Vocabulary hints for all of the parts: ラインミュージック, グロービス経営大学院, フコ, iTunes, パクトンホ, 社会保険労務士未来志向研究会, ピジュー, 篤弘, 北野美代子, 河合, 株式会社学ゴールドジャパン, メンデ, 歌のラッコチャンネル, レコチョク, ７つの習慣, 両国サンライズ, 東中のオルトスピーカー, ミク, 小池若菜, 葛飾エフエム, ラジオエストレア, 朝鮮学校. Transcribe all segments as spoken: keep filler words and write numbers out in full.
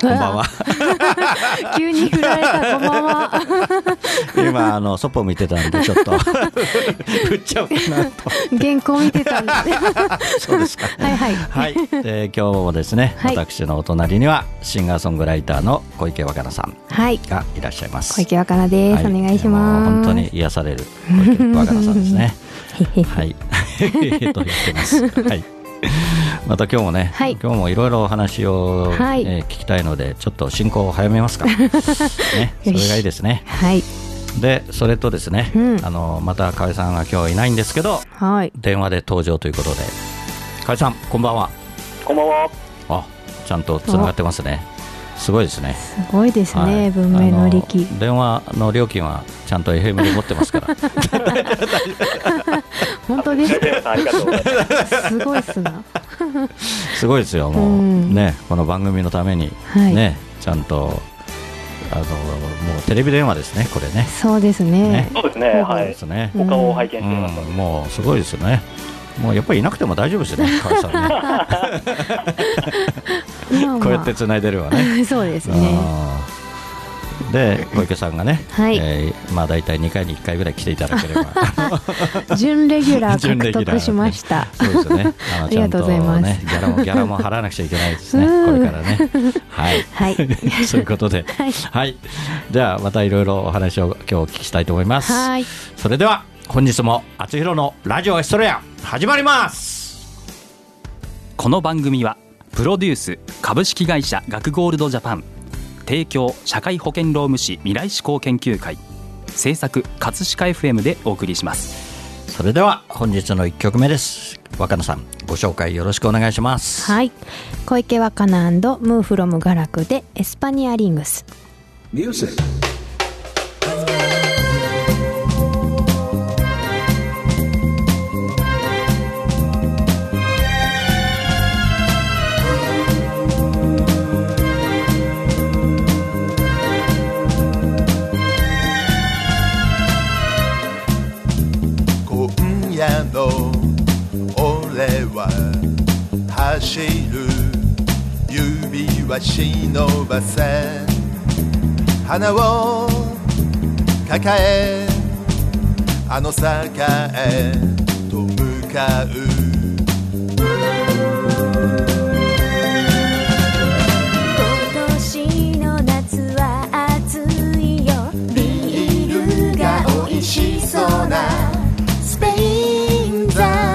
こんばんは。急に振られた。こんばんは。今あのそっぽ見てたんでちょっと振っちゃうかなと。原稿見てたんで。そうですか。はいはいはい。えー、今日もですね、はい、私のお隣にはシンガーソングライターの小池若菜さんがいらっしゃいます。はい、小池若菜です、はい。お願いします。本当に癒される小池若菜さんですね。はい。と言ってます。はい。また今日もね、はい、今日もいろいろお話を、はい、えー、聞きたいのでちょっと進行を早めますか、ね、それがいいですね、はい、でそれとですね、うん、あのまた河合さんが今日いないんですけど、はい、電話で登場ということで、河合さん、こんばんは。こんばんは。あ、ちゃんとつながってますね。すごいですね。すごいですね、はい、文明の利器。電話の料金はちゃんと エフエム で持ってますから。本当ですか。ありがとうございます。すごいっすな。すごいですよ。もうね、この番組のためにね、はい、ちゃんとあのもうテレビ電話ですね、これね。そうですね。ね、そうですね。はい。ですね。お顔を拝見しています、うん。もうすごいですよね。もうやっぱりいなくても大丈夫ですよね、河合さんね。こうやって繋いでるわね。そうですね。で、小池さんがね、はい、えー、まあだいたいにかいにいっかいぐらい来ていただければ準レギュラー獲得しました。そうですよね。あの、ちゃんとね、ありがとうございます。ギャラもギャラも払わなくちゃいけないですね。これからね。はい。はい。そういうことで、はい、はい。じゃあまたいろいろお話を今日お聞きしたいと思います。はい。それでは。本日も篤弘のラジオエストレア始まります。この番組はプロデュース株式会社学ゴールドジャパン、提供社会保険労務士未来志向研究会、制作葛飾 エフエム でお送りします。それでは本日のいっきょくめです。若菜さん、ご紹介よろしくお願いします。はい、小池若菜&ムーフロムガラクでエスパニアリングス。ミュージック走る指は忍ばせ、花を抱え、あの坂へと向かう。今年の夏は暑いよ、ビールが美味しそうなスペインザ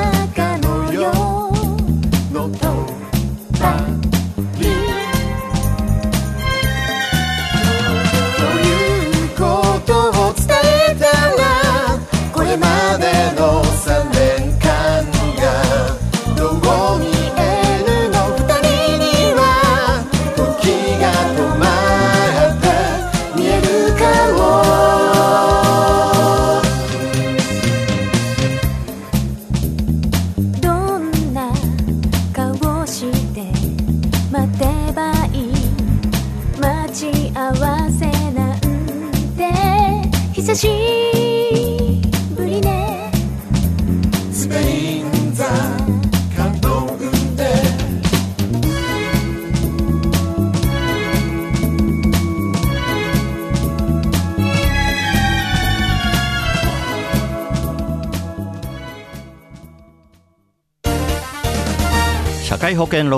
保険労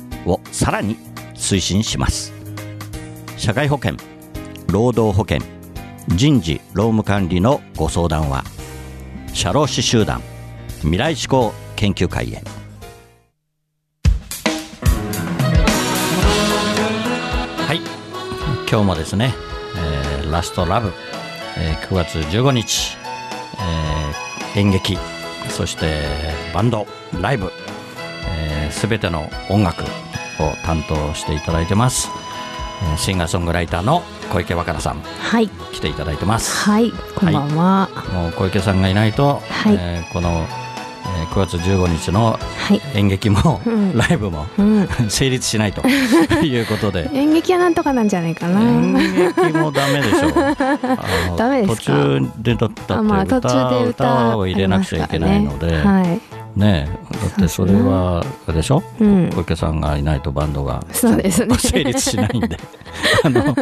をさらに推進します。社会保険、労労働保険、人事・労務管理のご相談は社労士集団未来志向研究会へ。はい、今日もですね、えー、ラストラブ、えー、くがつじゅうごにち、えー、演劇そしてバンドライブすべ、えー、ての音楽を担当していただいてます、シンガーソングライターの小池若菜さん、はい、来ていただいてます。はい、こんばんは。はい、もう小池さんがいないと、はい、えー、このくがつじゅうごにちの演劇も、はい、うん、ライブも、うん、成立しないということで演劇はなんとかなんじゃないかな。演劇もダメでしょうダメですか。途中でだったって、まあ、途中で 歌, 歌を入れなくちゃいけないので、ね、はい、ねえ、だってそれはでしょ、うん、小池さんがいないとバンドが成立しないんであの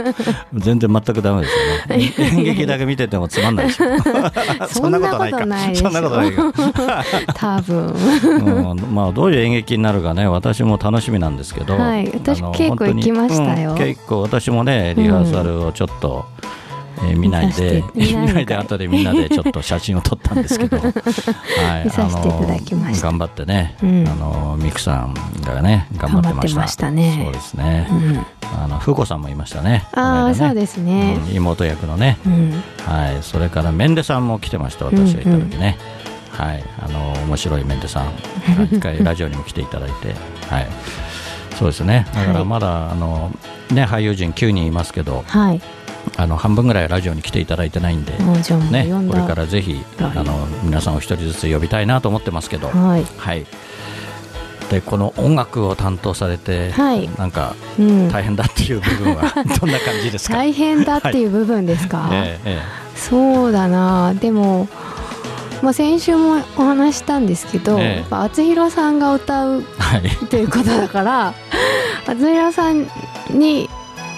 全然全くダメですよね演劇だけ見ててもつまんないでしょそんなことないかそんなことないか多分、うん、まあ、どういう演劇になるかね、私も楽しみなんですけど、はい、私稽古行きましたよ、うん、稽古私もねリハーサルをちょっと、うん、えー、見ないで見ないで後でみんなでちょっと写真を撮ったんですけど、はい、見させていただきました。頑張ってね、うん、あのミクさんがね頑張ってました。頑張ってましたね。そうですね、うん、あのフコさんもいましたね。ああ、ね、そうですね、うん、妹役のね、うん、はい、それからメンデさんも来てました、私がいた時ね、うんうん、はい、あの面白いメンデさん一回ラジオにも来ていただいて、はい、そうですね、だからまだ、はい、あのね、俳優陣きゅうにんいますけど、はい、あの半分ぐらいラジオに来ていただいてないんで、ね、これからぜひあの皆さんを一人ずつ呼びたいなと思ってますけど、はい、はい、でこの音楽を担当されて、はい、なんか大変だっていう部分は、うん、どんな感じですか大変だっていう部分ですか、はい、ええ、そうだな、でもまあ、先週もお話したんですけど、ええ、厚弘さんが歌うということだから、はい、厚弘さんに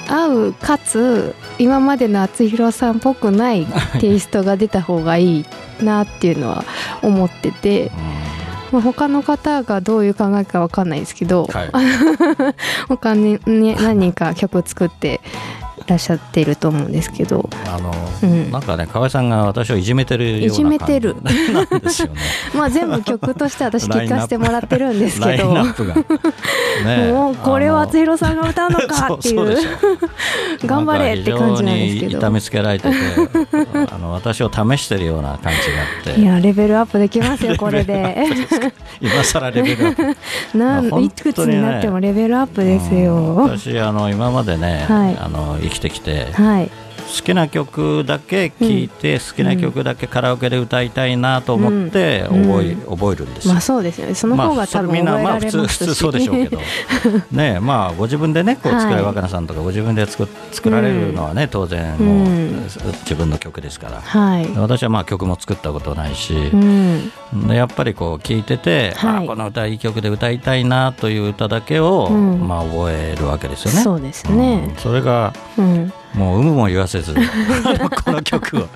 合うかつ今までの厚弘さんっぽくないテイストが出た方がいいなっていうのは思ってて、まあ、他の方がどういう考えか分かんないですけど、はい、他に、ね、何人か曲作っていらっしゃっていると思うんですけど、あの、うん、なんかね河合さんが私をいじめてるような感じなんですよねまあ全部曲として私聴かせてもらってるんですけどラインナップが、ね、もうこれは厚弘さんが歌うのかってい う, そう, そう頑張れって感じなんですけど、非常に痛めつけられててあの私を試してるような感じがあっていやレベルアップできますよこれで今更レベルアップなん、まあね、いくつになってもレベルアップですよ。私あの今までね、はい、あの生きてきて、はい、好きな曲だけ聴いて、うん、好きな曲だけカラオケで歌いたいなと思って覚え、うん、覚えるんですよ。まあそうですよね、その方が多分覚えられますし、まあ、普通、普通そうでしょうけどねえ、まあご自分でねこう作る、はい、若菜さんとかご自分で 作, 作られるのはね当然もう、うん、自分の曲ですから、はい、私はまあ曲も作ったことないし、うん、やっぱりこう聴いてて、はい、あこの歌いい曲で歌いたいなという歌だけを、うん、まあ覚えるわけですよね。そうですね、うん、それが、うん、もう有無も言わせずこの曲を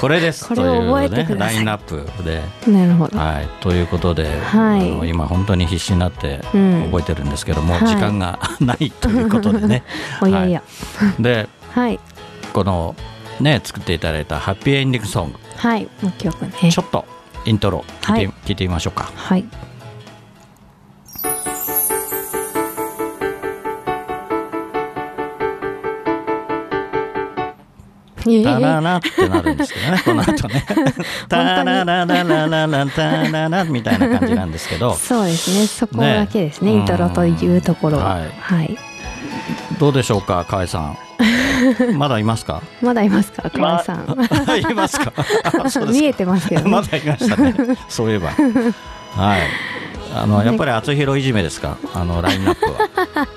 これですという、ね、ラインナップで、なるほど、はい、ということで、はい、今本当に必死になって覚えてるんですけど、うん、もう時間がないということでねおやいや、はい、で、はい、このね作っていただいたハッピーエンディングソング、はい、もう記憶ね、ちょっとイントロ聞いて、はい、聞いてみましょうか。はい、タララってなるんですけどねこの後ねタララララララタララみたいな感じなんですけどそうですね、そこだけですね、イントロというところは、はいはい、どうでしょうか河合さんまだいますかまだいますか河合さん、ま、いますか見えてますけど、ね、まだいましたねそういえばはい、あのやっぱり厚弘いじめですか、あのラインナップは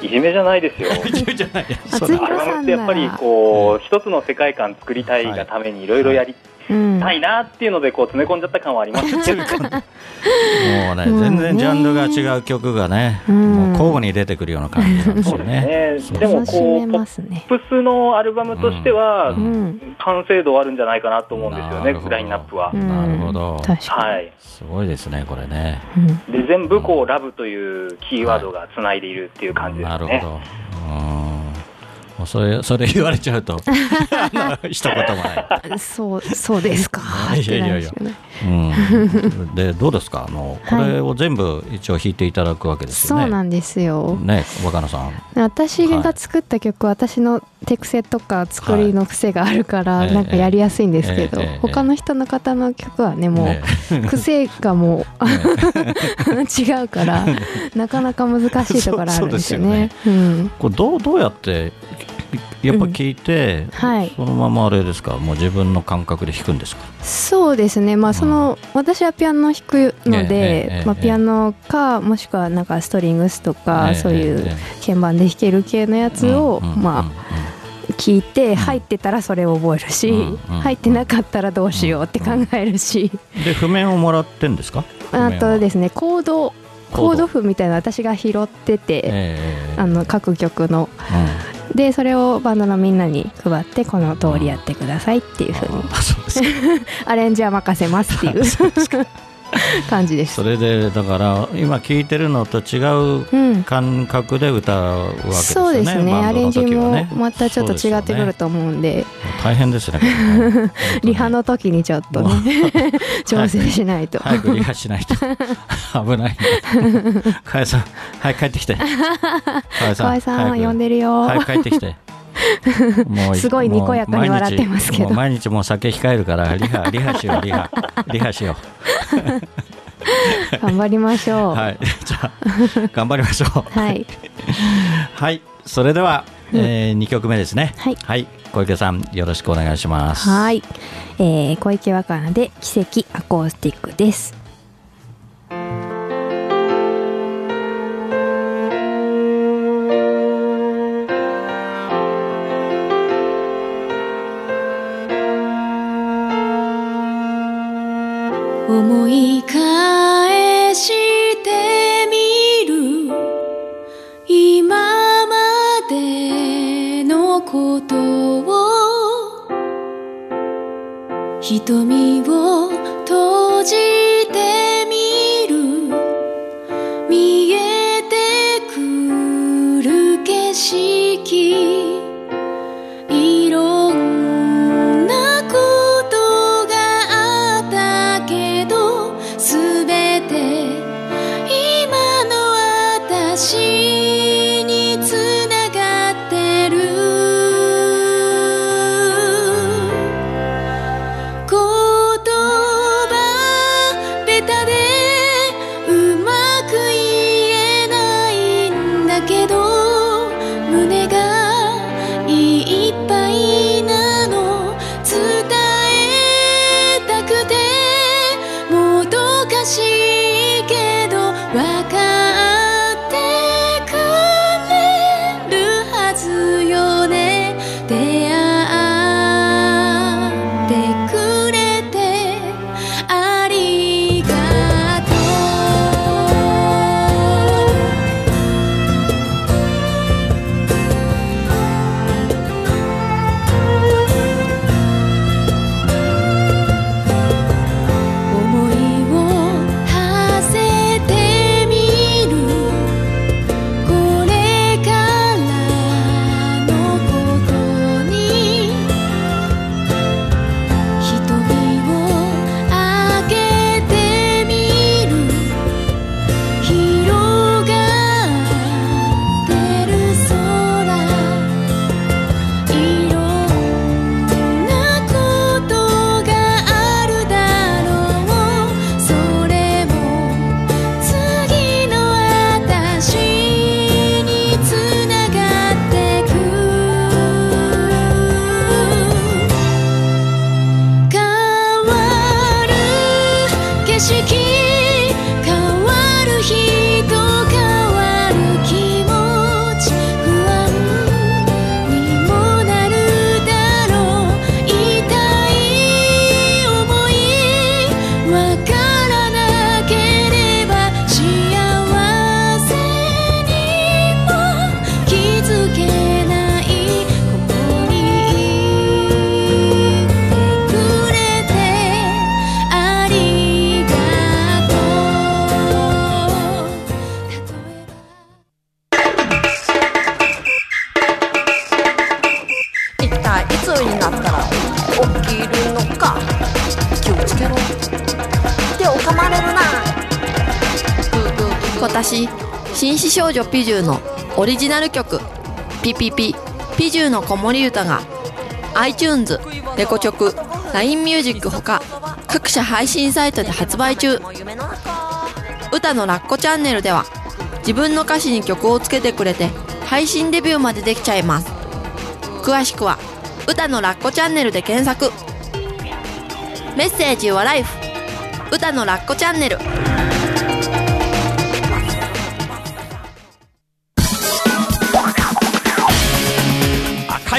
いじめじゃないですよアルバムってやっぱりこう一つの世界観作りたいがためにいろいろやりたいなっていうのでこう詰め込んじゃった感はありますもうね全然ジャンルが違う曲がね、うん、もう交互に出てくるような感じなんですよねでもこうポップスのアルバムとしては完成度あるんじゃないかなと思うんですよね、うん、ラインナップは、うん、なるほど、はい、すごいですねこれね、うん、で全部こうラブというキーワードがつないでいるっていう感じですね、はい、なるほど、うん、もうそれ、それ言われちゃうと一言もないそう、そうですかいやいやいや、うん、でどうですかあのこれを全部一応弾いていただくわけですよね、はい、そうなんですよ、ね、若菜さん私が作った曲、はい、私の手癖とか作りの癖があるから、はい、なんかやりやすいんですけど、えーえーえー、他の人の方の曲はねもう、えー、癖がもう、えー、違うからなかなか難しいところあるんですよね。そうですよね、うん、これどう、どうやってやっぱ聞いて、うんはい、そのままあれですかもう自分の感覚で弾くんですか。そうですね、まあそのうん、私はピアノを弾くので、えーえーまあ、ピアノかもしくはなんかストリングスとか、えー、そういう鍵盤で弾ける系のやつを、えー、まあ、うんうんうんうん聞いて入ってたらそれを覚えるし、うんうん、入ってなかったらどうしようって考えるし、うんうん、で譜面をもらってんですか。あとですねコードコード譜みたいな私が拾ってて、えー、あの各曲の、うん、でそれをバンドのみんなに配ってこの通りやってくださいっていう風に、うん、あそうですアレンジは任せますっていう感じです。それでだから今聞いてるのと違う感覚で歌うわけですよね、うん、そうですね、ねアレンジもまたちょっと違ってくると思うんで、で、ね、大変です ね, ねリハの時にちょっとね調整しないと早くリハしないと危ない河合さん早く帰ってきて河合さん、 さん呼んでるよ早く帰ってきてもうすごいにこやかに笑ってますけどもう毎日もう酒控えるからリハリハしようリハリハしよう頑張りましょう、はい、じゃあ頑張りましょうはい、はい、それでは、うんえー、にきょくめですね、はいはい、小池さんよろしくお願いします。はい、えー、小池若菜で奇跡アコースティックです。思い返してみる今までのことを瞳を閉じてみる見えてくる景色ない。いつになったら起きるのか気をつけろ手を噛まれるな。私、紳士少女ピジューのオリジナル曲ピピピピジューの子守唄が iTunes、レコチョク、ライン ミュージックほか各社配信サイトで発売中。歌のラッコチャンネルでは自分の歌詞に曲をつけてくれて配信デビューまでできちゃいます。詳しくは歌のラッコチャンネルで検索。メッセージはライフ歌のラッコチャンネル。赤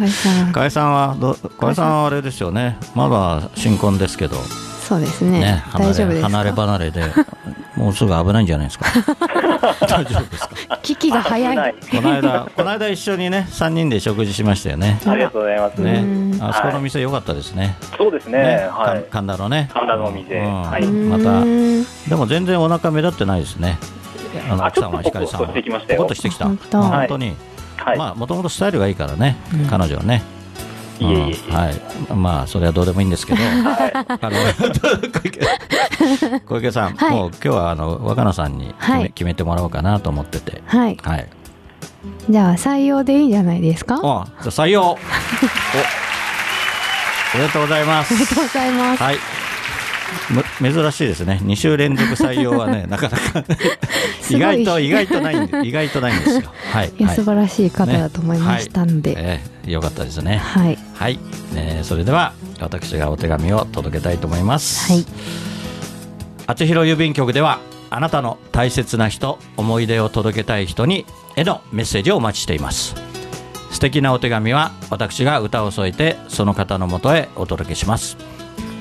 河合さん、河合さんはど、河合さんはあれですよね。まだ新婚ですけど、そうですね。ね、離れ離れ離れで、もうすぐ危ないんじゃないですか。大丈夫ですか。危機が早い。この間、この間一緒にね、さんにんで食事しましたよね。ありがとうございます。ね、あそこの店良かったですね。はい、そうですね。ね、はい、神田のね。神田のお店。うん、はい、また、でも全然お腹目立ってないですね。あの奥さんは光さんは。ちょっとポコッとしてきましたよ。ポコッとしてきた。本当に。はい、まあもともとスタイルがいいからね、うん、彼女はね、いえいえ、うん、はい、まあそれはどうでもいいんですけど、はい、あの小池さん、はい、もう今日はあの若菜さんに決め、はい、決めてもらおうかなと思ってて、はい、はい、じゃあ採用でいいんじゃないですか。あ、じゃあ採用。お、おめでとうございます。おめでとうございます。はい。珍しいですね。に週連続採用はねなかなか意外と意外とないん意外とないんですよ。はい。いや、素晴らしい方だと思いましたんで。ね、はい、えー、よかったですね。はい。はい、えー。それでは私がお手紙を届けたいと思います。はい。厚広郵便局ではあなたの大切な人、思い出を届けたい人にへのメッセージをお待ちしています。素敵なお手紙は私が歌を添えてその方のもとへお届けします。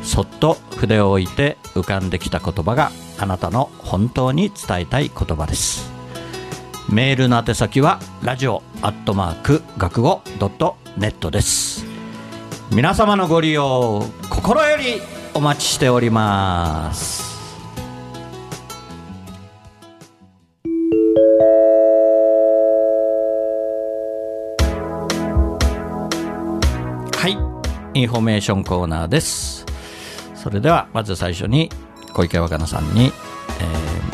そっと筆を置いて浮かんできた言葉があなたの本当に伝えたい言葉です。メールの宛先はラジオアットマーク学語ドットネットです。皆様のご利用心よりお待ちしております。はい、インフォメーションコーナーです。それではまず最初に小池若菜さんに、え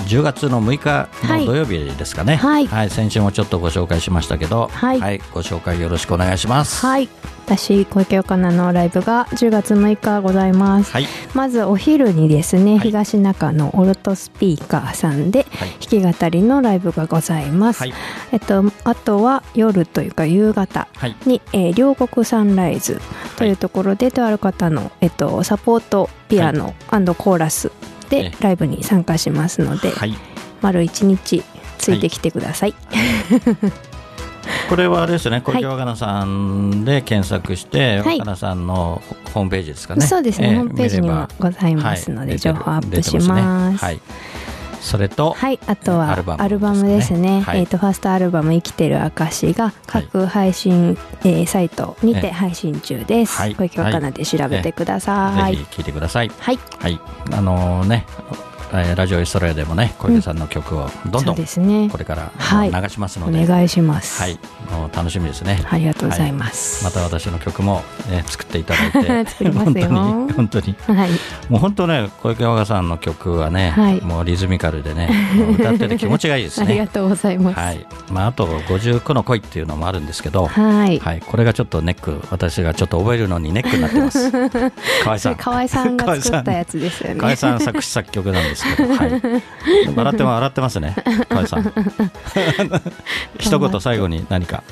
ー、じゅうがつのむいかの土曜日ですかね、はいはい、先週もちょっとご紹介しましたけど、はいはい、ご紹介よろしくお願いします。はい、私小池若菜のライブがじゅうがつむいかございます、はい、まずお昼にですね、はい、東中のオルトスピーカーさんで弾き語りのライブがございます、はい、えっと、あとは夜というか夕方に、はい、えー、両国サンライズというところで、はい、とある方の、えっと、サポートピアノ&コーラスでライブに参加しますので、はい、丸いちにちついてきてください、はい、これはあれですね、小池若菜さんで検索して、はい、若菜さんのホームページですかね。そうですね、えー、ホームページにもございますので、はい、情報アップします。はい、それと、はい、あとはアルバムですね、はい、えー、とファーストアルバム生きてる証が各配信、はい、えー、サイトにて配信中です、はい、小池若菜で調べてください、はい、ぜひ聴いてください、はい、はい、あのー、ね、ラジオイソレでもね小池さんの曲をどんどん、うん、これから流しますので、はい、お願いします、はい、もう楽しみですね。ありがとうございます、はい、また私の曲も、ね、作っていただいて作りますよ本当に本当に、はい、もう本当ね小池若菜さんの曲はね、はい、もうリズミカルでね歌ってて気持ちがいいですねありがとうございます、はい、まあ、あとごじゅうきゅうのこいっていうのもあるんですけど、はいはい、これがちょっとネック、私がちょっと覚えるのにネックになってます河合さん河合さんが作ったやつですよね。河合さん作詞作曲なんですはい、笑っても笑ってますね河合さん一言最後に何か。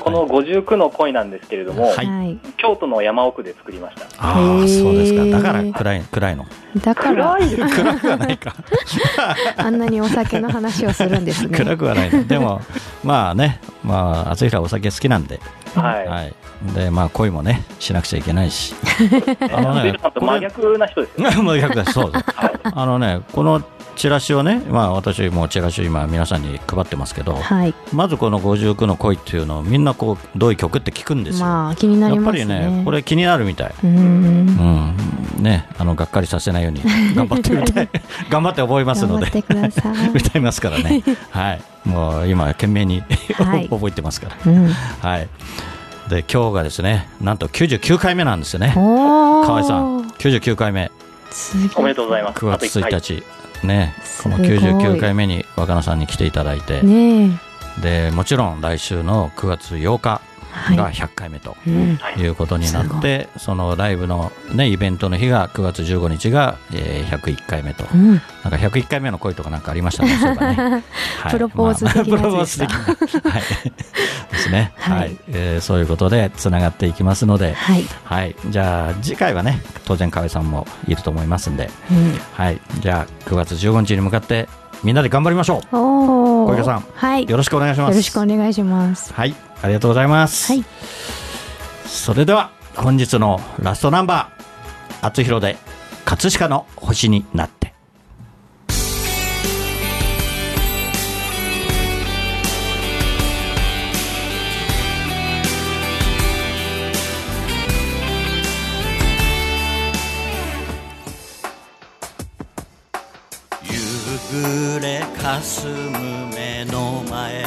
このごじゅうきゅうのこいなんですけれども、はい、京都の山奥で作りました。ああ、そうですか。だから暗い、暗いのだから暗い暗くはないかあんなにお酒の話をするんですね暗くはないのでもまあね、まあ、厚弘はお酒好きなんで、はいはい、でまあ、恋もねしなくちゃいけないしあの、ね、真逆な人ですよね真逆だ、そうです、はい、あのね、このチラシをね、まあ、私もチラシを今皆さんに配ってますけど、はい、まずこのごじゅうきゅうのこいっていうのをみんなこうどういう曲って聞くんですよ、まあ、気になりますね。やっぱりねこれ気になるみたい、うーん、うん、ね、あのがっかりさせないように頑張ってみたい頑張って覚えますので頑張ってください歌いますからね、はい、もう今懸命に覚えてますから、はい、うん、はい、で今日がですねなんときゅうじゅうきゅうかいめなんですよね。河合さんきゅうじゅうきゅうかいめおめでとうございます。くがつついたちね、このきゅうじゅうきゅうかいめに若菜さんに来ていただいて、ね、でもちろん来週のくがつようかがひゃっかいめということになって、はい、そのライブの、ね、イベントの日がくがつじゅうごにちがひゃくいっかいめと、うん、なんかひゃくいっかいめの恋とかなんかありましたね、そうかね、はい、プロポーズ的なやつでした、まあ、ですね、はいはい、えー、そういうことでつながっていきますので、はいはい、じゃあ次回はね当然河合さんもいると思いますんで、うん、はい、じゃあくがつじゅうごにちに向かってみんなで頑張りましょう。お小池さん、はい、よろしくお願いします。よろしくお願いします、はい、ありがとうございます、はい、それでは本日のラストナンバー厚弘で葛飾の星になって。霞む目の前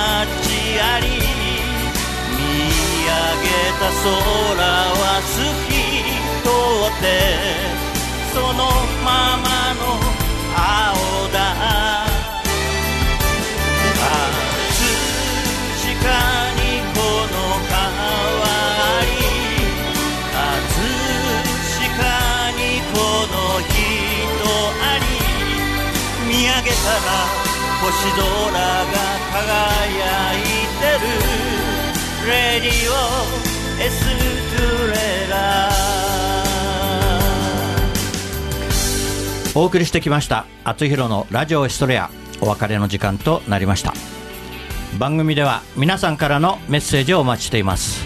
あり、空は透き通ってそのままの青だ。葛飾にこの川あり、葛飾にこの人あり、見上げたら星空が輝いてる。レディオエストレラお送りしてきました厚弘のラジオエストレア、お別れの時間となりました。番組では皆さんからのメッセージをお待ちしています。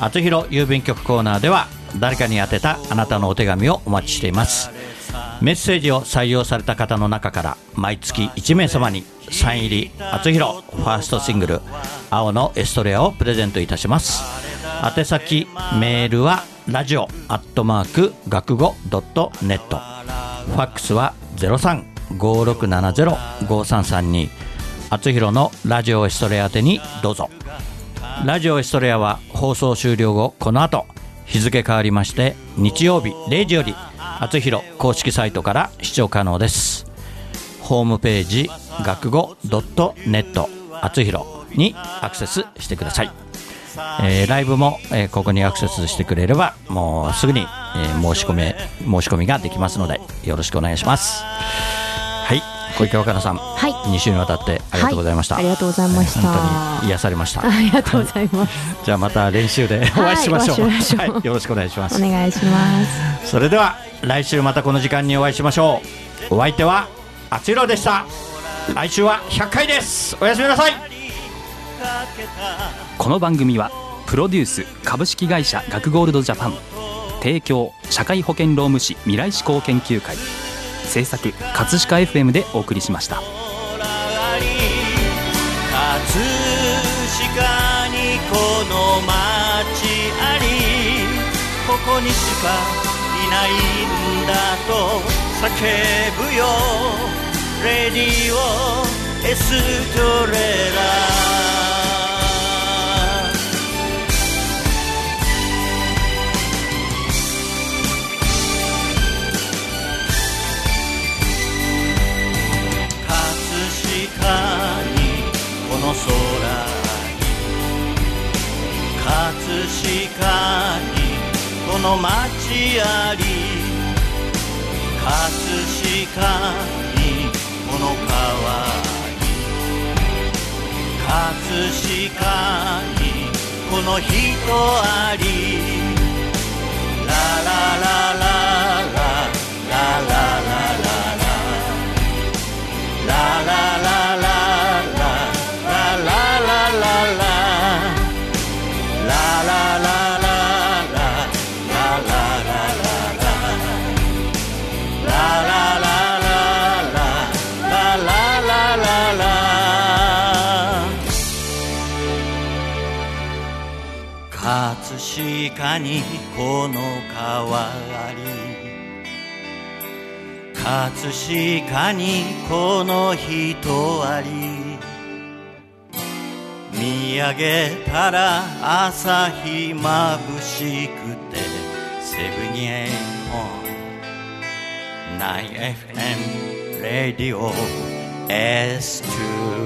厚弘郵便局コーナーでは誰かに宛てたあなたのお手紙をお待ちしています。メッセージを採用された方の中から毎月いち名様にサイン入り厚弘ファーストシングル青のエストレアをプレゼントいたします。宛先メールはラジオアットマーク学語ドットネット、ファックスは ゼロさん ごろくななゼロ ごさんさんに、 厚弘のラジオエストレア宛てにどうぞ。ラジオエストレアは放送終了後この後日付変わりまして日曜日れいじより厚弘公式サイトから視聴可能です。ホームページ学語ドットネット厚弘にアクセスしてください。えー、ライブも、えー、ここにアクセスしてくれればもうすぐに、えー、申し込み申し込みができますのでよろしくお願いします。はい、小池若菜さん、はい、に週にわたってありがとうございました、はい、ありがとうございました、えー、本当に癒されました。ありがとうございます、はい、じゃあまた練習でお会いしましょう、はいはい、よろしくお願いします。お願いします。それでは来週またこの時間にお会いしましょう。お相手は厚弘でした。来週はひゃっかいです。おやすみなさい。この番組はプロデュース株式会社学ゴールドジャパン、提供社会保険労務士未来志向研究会、制作葛飾 エフエム でお送りしました。葛飾にこの街あり、ここにしかいないんだと叫ぶよ。レディオエストレラにこの空に、葛飾にこの街あり、葛飾にこの人あり、この川あり、葛飾にこの人あり、ララララララララ葛飾にこの川あり、葛飾にこの人あり、見上げたら朝日まぶしくてセブンエイホンナインエフエムレディオエストゥ